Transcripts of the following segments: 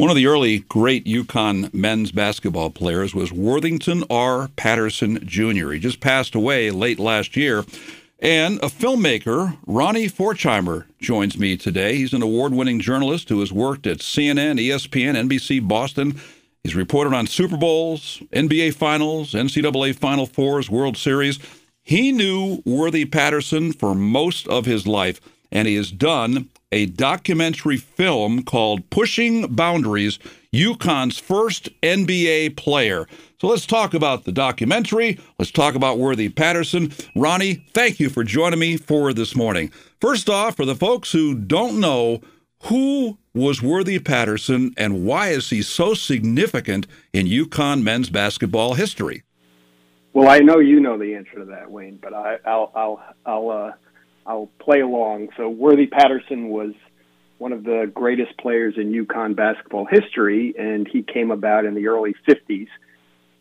One of the early great UConn men's basketball players was Worthington R. Patterson, Jr. He just passed away late last year. And a filmmaker, Ronnie Forchheimer, joins me today. He's an award-winning journalist who has worked at CNN, ESPN, NBC, Boston. He's reported on Super Bowls, NBA Finals, NCAA Final Fours, World Series. He knew Worthy Patterson for most of his life, and he has done a documentary film called Pushing Boundaries, UConn's first NBA player. So let's talk about the documentary. Let's talk about Worthy Patterson. Ronnie, thank you for joining me for this morning. First off, for the folks who don't know, who was Worthy Patterson and why is he so significant in UConn men's basketball history? Well, I know you know the answer to that, Wayne, but I'll play along. So Worthy Patterson was one of the greatest players in UConn basketball history, and he came about in the early 50s.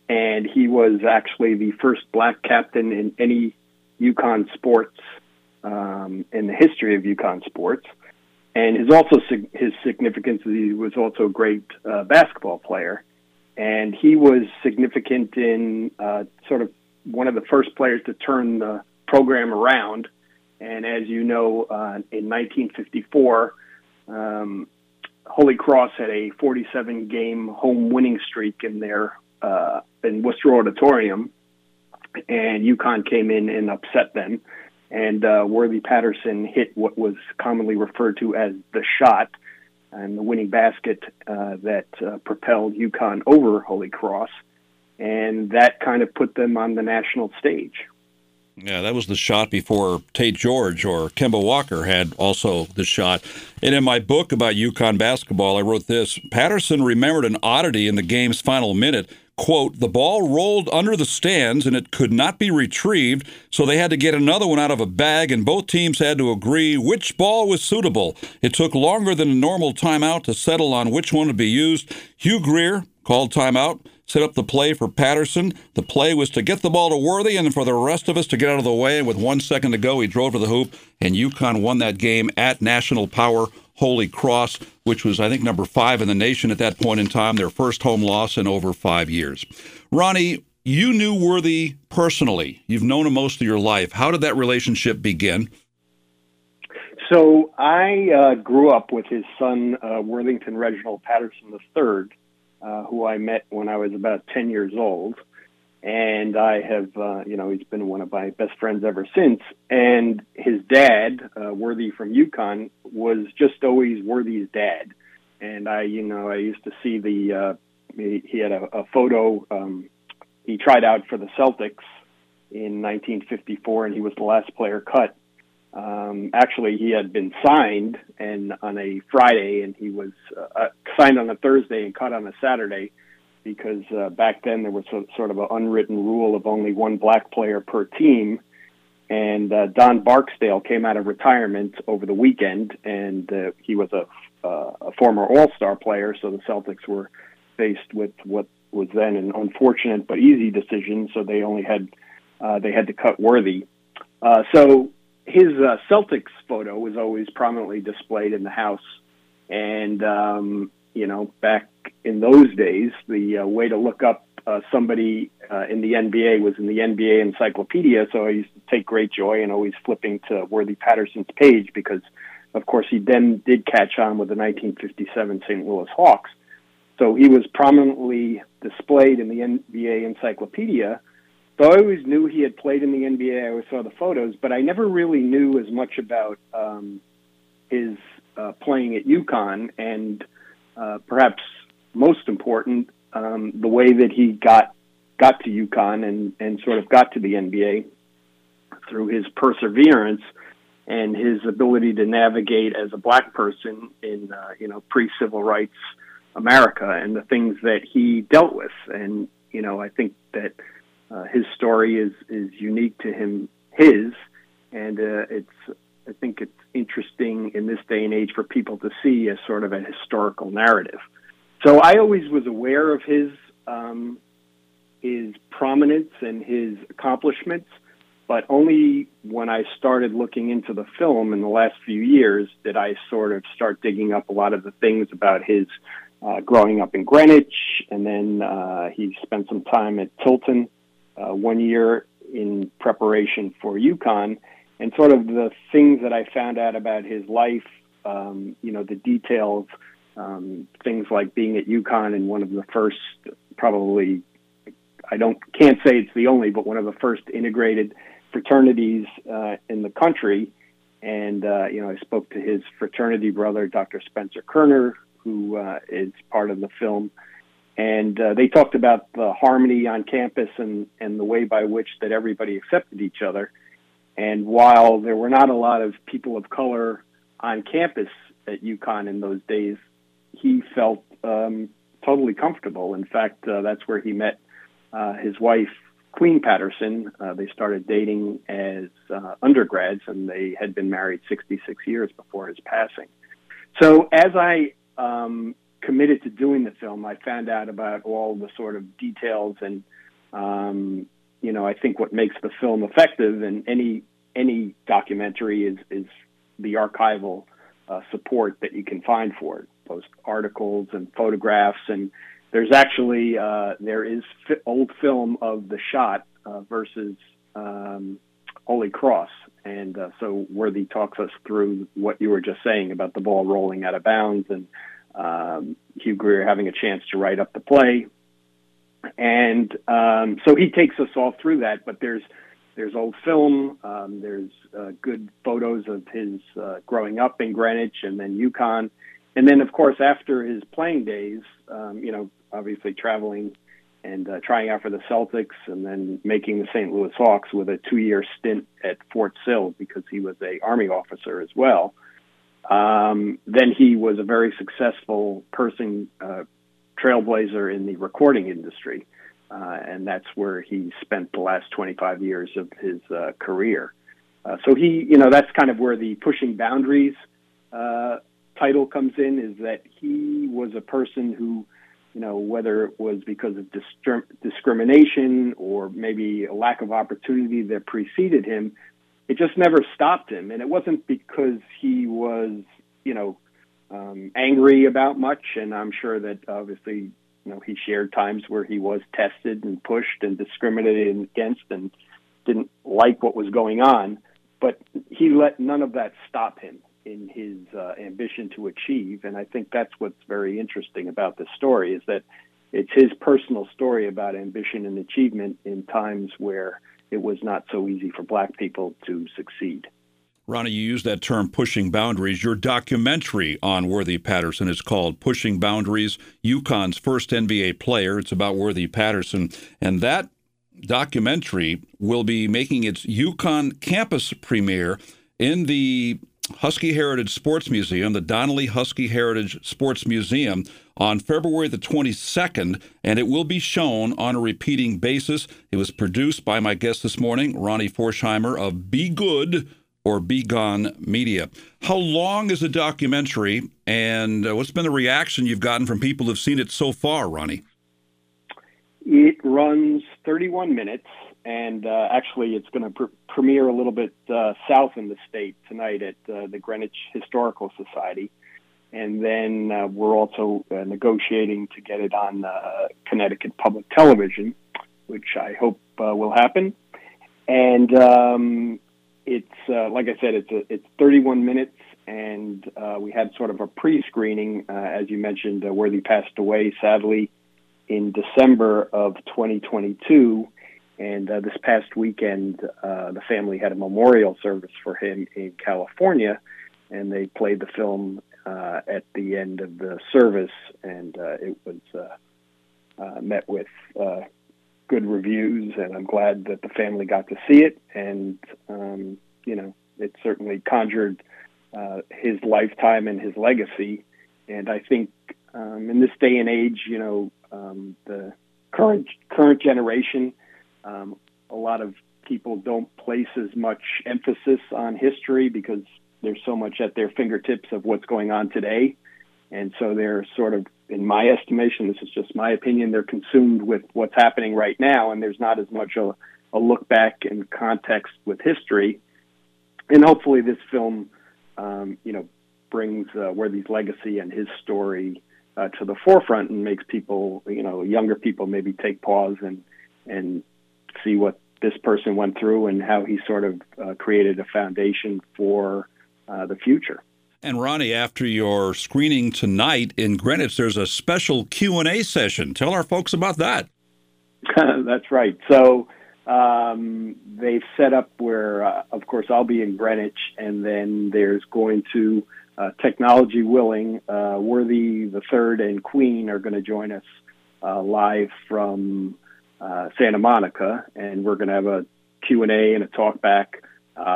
And he was actually the first black captain in any UConn sports, in the history of UConn sports. And his significance is he was also a great basketball player. And he was significant in sort of one of the first players to turn the program around. And as you know, in 1954, Holy Cross had a 47-game home winning streak in their in Worcester Auditorium, and UConn came in and upset them. And Worthy Patterson hit what was commonly referred to as the shot and the winning basket that propelled UConn over Holy Cross, and that kind of put them on the national stage. Yeah, that was the shot before Tate George or Kemba Walker had also the shot. And in my book about UConn basketball, I wrote this. Patterson remembered an oddity in the game's final minute. Quote, the ball rolled under the stands and it could not be retrieved, so they had to get another one out of a bag, and both teams had to agree which ball was suitable. It took longer than a normal timeout to settle on which one would be used. Hugh Greer called timeout, set up the play for Patterson. The play was to get the ball to Worthy and for the rest of us to get out of the way. And with 1 second to go, he drove to the hoop, and UConn won that game at National Power Holy Cross, which was, I think, number 5 in the nation at that point in time, their first home loss in over 5 years. Ronnie, you knew Worthy personally. You've known him most of your life. How did that relationship begin? So I grew up with his son, Worthington Reginald Patterson III, who I met when I was about 10 years old. And I have, he's been one of my best friends ever since. And his dad, Worthy from UConn, was just always Worthy's dad. And I used to see he had a photo he tried out for the Celtics in 1954, and he was the last player cut. Actually, he had been signed on a Friday, and he was signed on a Thursday and cut on a Saturday, because back then there was sort of an unwritten rule of only one black player per team. And Don Barksdale came out of retirement over the weekend, and he was a former All-Star player, so the Celtics were faced with what was then an unfortunate but easy decision, so they only had to cut Worthy. So his Celtics photo was always prominently displayed in the house. And, back in those days, the way to look up somebody in the NBA was in the NBA encyclopedia. So I used to take great joy in always flipping to Worthy Patterson's page because, of course, he then did catch on with the 1957 St. Louis Hawks. So he was prominently displayed in the NBA encyclopedia. So I always knew he had played in the NBA. I always saw the photos, but I never really knew as much about his playing at UConn, and perhaps most important, the way that he got to UConn and sort of got to the NBA through his perseverance and his ability to navigate as a black person in pre-civil rights America and the things that he dealt with. And I think that his story is unique to his, and I think it's interesting in this day and age for people to see as sort of a historical narrative. So I always was aware of his prominence and his accomplishments, but only when I started looking into the film in the last few years did I sort of start digging up a lot of the things about his growing up in Greenwich, and then he spent some time at Tilton 1 year in preparation for UConn. And sort of the things that I found out about his life, the details, things like being at UConn and one of the first, probably, can't say it's the only, but one of the first integrated fraternities in the country. And, I spoke to his fraternity brother, Dr. Spencer Kerner, who is part of the film. And they talked about the harmony on campus and the way by which that everybody accepted each other. And while there were not a lot of people of color on campus at UConn in those days, he felt totally comfortable. In fact, that's where he met his wife, Queen Patterson. They started dating as undergrads, and they had been married 66 years before his passing. So as I committed to doing the film, I found out about all the sort of details and, I think what makes the film effective in any documentary is the archival support that you can find for it, both articles and photographs. And there's actually, old film of the shot versus Holy Cross. And so Worthy talks us through what you were just saying about the ball rolling out of bounds and Hugh Greer having a chance to write up the play. And so he takes us all through that, but there's old film, there's good photos of his growing up in Greenwich and then UConn. And then, of course, after his playing days, obviously traveling and trying out for the Celtics and then making the St. Louis Hawks with a 2-year stint at Fort Sill because he was an Army officer as well. Then he was a very successful trailblazer in the recording industry. And that's where he spent the last 25 years of his career. So he, that's kind of where the Pushing Boundaries title comes in, is that he was a person who, whether it was because of discrimination or maybe a lack of opportunity that preceded him, it just never stopped him. And it wasn't because he was, angry about much. And I'm sure that obviously, he shared times where he was tested and pushed and discriminated against and didn't like what was going on, but he let none of that stop him in his ambition to achieve. And I think that's what's very interesting about this story, is that it's his personal story about ambition and achievement in times where it was not so easy for Black people to succeed. Ronnie, you used that term, Pushing Boundaries. Your documentary on Worthy Patterson is called Pushing Boundaries, UConn's First NBA Player. It's about Worthy Patterson. And that documentary will be making its UConn campus premiere in the Husky Heritage Sports Museum, the Donnelly Husky Heritage Sports Museum, on February the 22nd, and it will be shown on a repeating basis. It was produced by my guest this morning, Ronnie Forchheimer of Be Good or Be Gone Media. How long is the documentary, and what's been the reaction you've gotten from people who've seen it so far, Ronnie? It runs 31 minutes, and actually it's going to premiere a little bit south in the state tonight at the Greenwich Historical Society. And then we're also negotiating to get it on Connecticut Public Television, which I hope will happen. And like I said, it's 31 minutes, and we had sort of a pre-screening. As you mentioned, Worthy passed away, sadly, in December of 2022. And this past weekend, the family had a memorial service for him in California, and they played the film at the end of the service, and it was met with good reviews, and I'm glad that the family got to see it. And, it certainly conjured his lifetime and his legacy. And I think in this day and age, the current generation, a lot of people don't place as much emphasis on history because there's so much at their fingertips of what's going on today. And so they're sort of, in my estimation, this is just my opinion, they're consumed with what's happening right now, and there's not as much a look back and context with history. And hopefully this film, brings Worthy's legacy and his story to the forefront and makes people, you know, younger people maybe take pause and see what this person went through and how he sort of created a foundation for the future. And Ronnie, after your screening tonight in Greenwich, there's a special Q&A session. Tell our folks about that. That's right. So they've set up where, of course, I'll be in Greenwich, and then there's going to, technology willing, Worthy the Third and Queen are going to join us live from Santa Monica, and we're going to have a Q&A and a talk back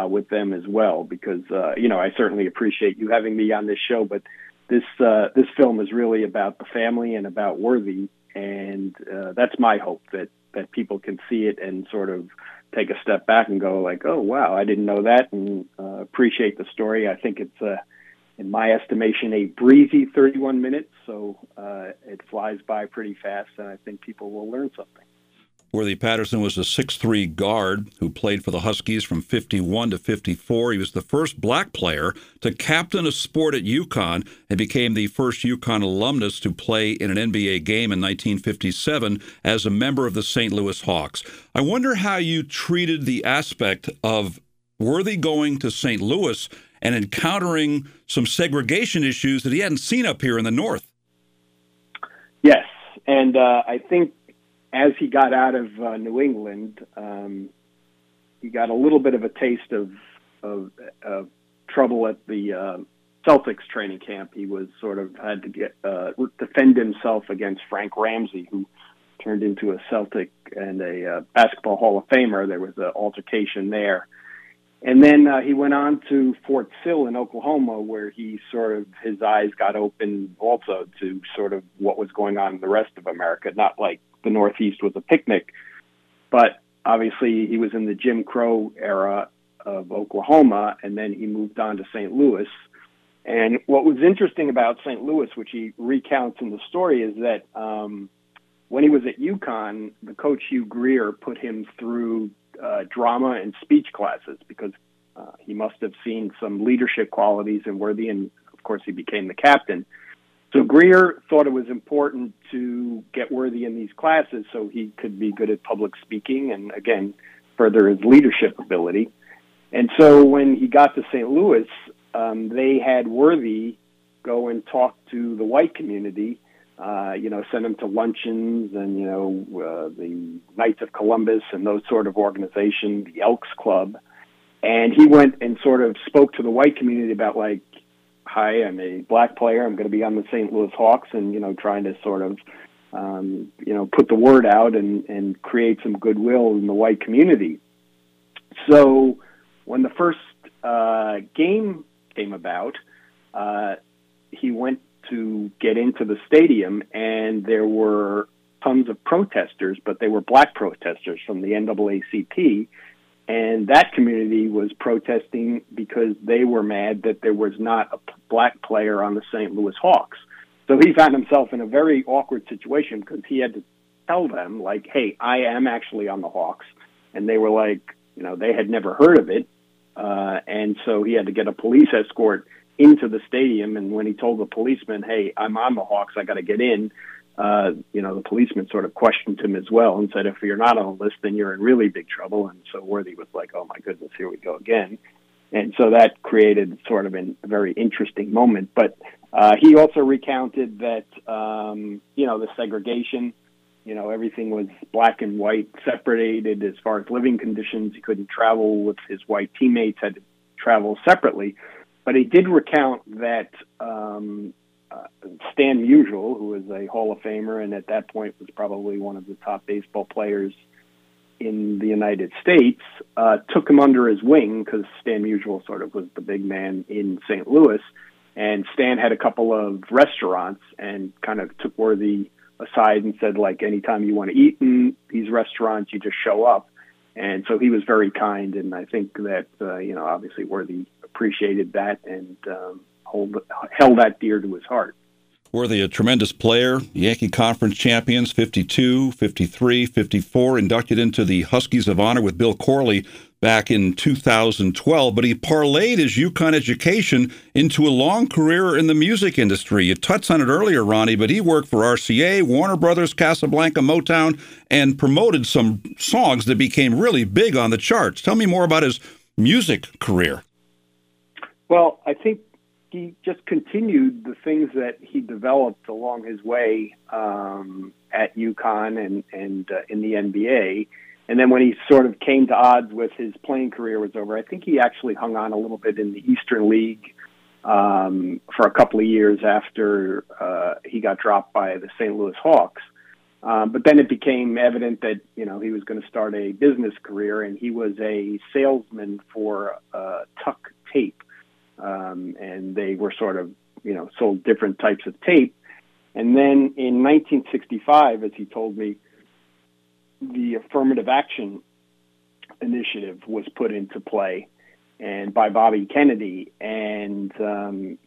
with them as well, because, you know, I certainly appreciate you having me on this show, but this this film is really about the family and about Worthy, and that's my hope, that people can see it and sort of take a step back and go like, oh, wow, I didn't know that, and appreciate the story. I think it's, in my estimation, a breezy 31 minutes, so it flies by pretty fast, and I think people will learn something. Worthy Patterson was a 6'3" guard who played for the Huskies from 51 to 54. He was the first black player to captain a sport at UConn and became the first UConn alumnus to play in an NBA game in 1957 as a member of the St. Louis Hawks. I wonder how you treated the aspect of Worthy going to St. Louis and encountering some segregation issues that he hadn't seen up here in the North. Yes, and I think as he got out of New England, he got a little bit of a taste of trouble at the Celtics training camp. He was sort of had to get defend himself against Frank Ramsey, who turned into a Celtic and a basketball Hall of Famer. There was an altercation there. And then he went on to Fort Sill in Oklahoma, where he sort of, his eyes got open also to sort of what was going on in the rest of America. Not like the Northeast was a picnic, but obviously he was in the Jim Crow era of Oklahoma, and then he moved on to St. Louis. And what was interesting about St. Louis, which he recounts in the story, is that when he was at UConn, the coach Hugh Greer put him through drama and speech classes because he must have seen some leadership qualities in Worthy, and of course he became the captain. So Greer thought it was important to get Worthy in these classes so he could be good at public speaking and, again, further his leadership ability. And so when he got to St. Louis, they had Worthy go and talk to the white community, you know, send them to luncheons and, you know, the Knights of Columbus and those sort of organizations, the Elks Club. And he went and sort of spoke to the white community about, like, hi, I'm a black player. I'm going to be on the St. Louis Hawks and, you know, trying to sort of, you know, put the word out and create some goodwill in the white community. So when the first game came about, he went to get into the stadium, and there were tons of protesters, but they were black protesters from the NAACP, and that community was protesting because they were mad that there was not a black player on the St. Louis Hawks. So he found himself in a very awkward situation because he had to tell them, like, hey, I am actually on the Hawks, and they were like, you know, they had never heard of it, and so he had to get a police escort into the stadium, and when he told the policeman, hey, I'm on the Hawks, I got to get in, you know, the policeman sort of questioned him as well and said, if you're not on the list, then you're in really big trouble. And so Worthy was like, oh my goodness, here we go again. And so that created sort of a very interesting moment. But he also recounted that, you know, the segregation, you know, everything was black and white separated as far as living conditions. He couldn't travel with his white teammates, had to travel separately. But he did recount that Stan Musial, who was a Hall of Famer and at that point was probably one of the top baseball players in the United States, took him under his wing because Stan Musial sort of was the big man in St. Louis. And Stan had a couple of restaurants and kind of took Worthy aside and said, like, anytime you want to eat in these restaurants, you just show up. And so he was very kind, and I think that, you know, obviously Worthy appreciated that and held that dear to his heart. Worthy, a tremendous player, Yankee Conference champions, 52, 53, 54, inducted into the Huskies of Honor with Bill Corley back in 2012, but he parlayed his UConn education into a long career in the music industry. You touched on it earlier, Ronnie, but he worked for RCA, Warner Brothers, Casablanca, Motown, and promoted some songs that became really big on the charts. Tell me more about his music career. Well, I think he just continued the things that he developed along his way at UConn and in the NBA. And then when he sort of came to odds with his playing career was over, I think he actually hung on a little bit in the Eastern League for a couple of years after he got dropped by the St. Louis Hawks. But then it became evident that, you know, he was going to start a business career, and he was a salesman for Tuck Tape. And they were sort of, you know, sold different types of tape. And then in 1965, as he told me, the Affirmative Action Initiative was put into play and by Bobby Kennedy. And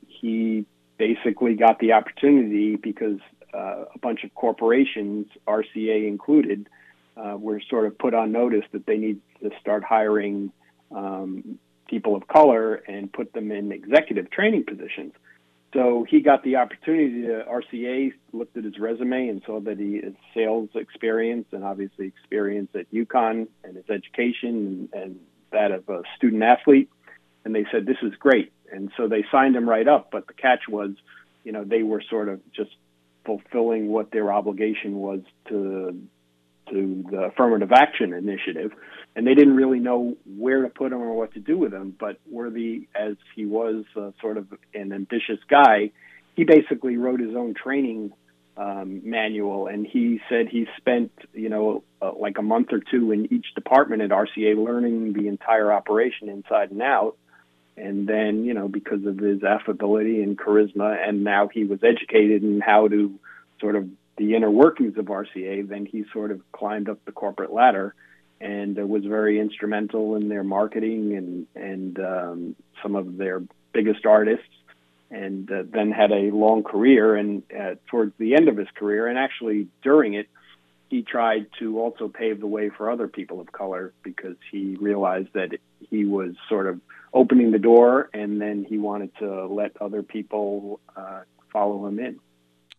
he basically got the opportunity because a bunch of corporations, RCA included, were sort of put on notice that they need to start hiring people of color and put them in executive training positions. So he got the opportunity to, RCA looked at his resume and saw that he had sales experience and obviously experience at UConn and his education and that of a student athlete. And they said, this is great. And so they signed him right up. But the catch was, you know, they were sort of just fulfilling what their obligation was to the Affirmative Action Initiative. And they didn't really know where to put him or what to do with him, but worthy as he was, sort of an ambitious guy, he basically wrote his own training manual, and he said he spent, you know, like a month or two in each department at RCA learning the entire operation inside and out. And then, you know, because of his affability and charisma, and now he was educated in how to sort of the inner workings of RCA, then he sort of climbed up the corporate ladder and was very instrumental in their marketing and some of their biggest artists, and then had a long career. And towards the end of his career, and actually during it, he tried to also pave the way for other people of color because he realized that he was sort of opening the door, and then he wanted to let other people follow him in.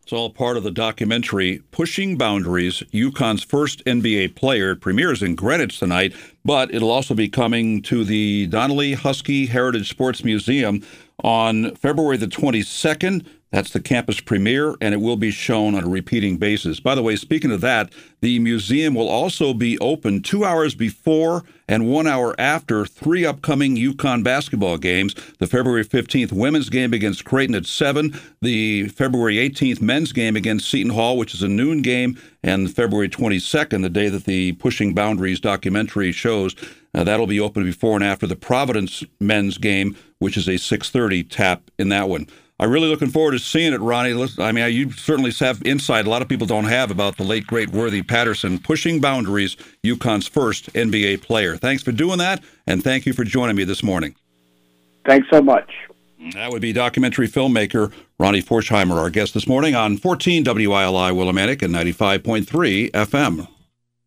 It's all part of the documentary, Pushing Boundaries, UConn's first NBA player. It premieres in Greenwich tonight, but it'll also be coming to the Donnelly Husky Heritage Sports Museum on February the 22nd. That's the campus premiere, and it will be shown on a repeating basis. By the way, speaking of that, the museum will also be open 2 hours before and 1 hour after three upcoming UConn basketball games. The February 15th women's game against Creighton at 7, the February 18th men's game against Seton Hall, which is a noon game, and February 22nd, the day that the Pushing Boundaries documentary shows, that'll be open before and after the Providence men's game, which is a 6:30 tap in that one. I'm really looking forward to seeing it, Ronnie. Listen, I mean, you certainly have insight a lot of people don't have about the late, great Worthy Patterson. Pushing Boundaries, UConn's first NBA player. Thanks for doing that, and thank you for joining me this morning. Thanks so much. That would be documentary filmmaker Ronnie Forchheimer, our guest this morning on 14 WILI Willimantic and 95.3 FM.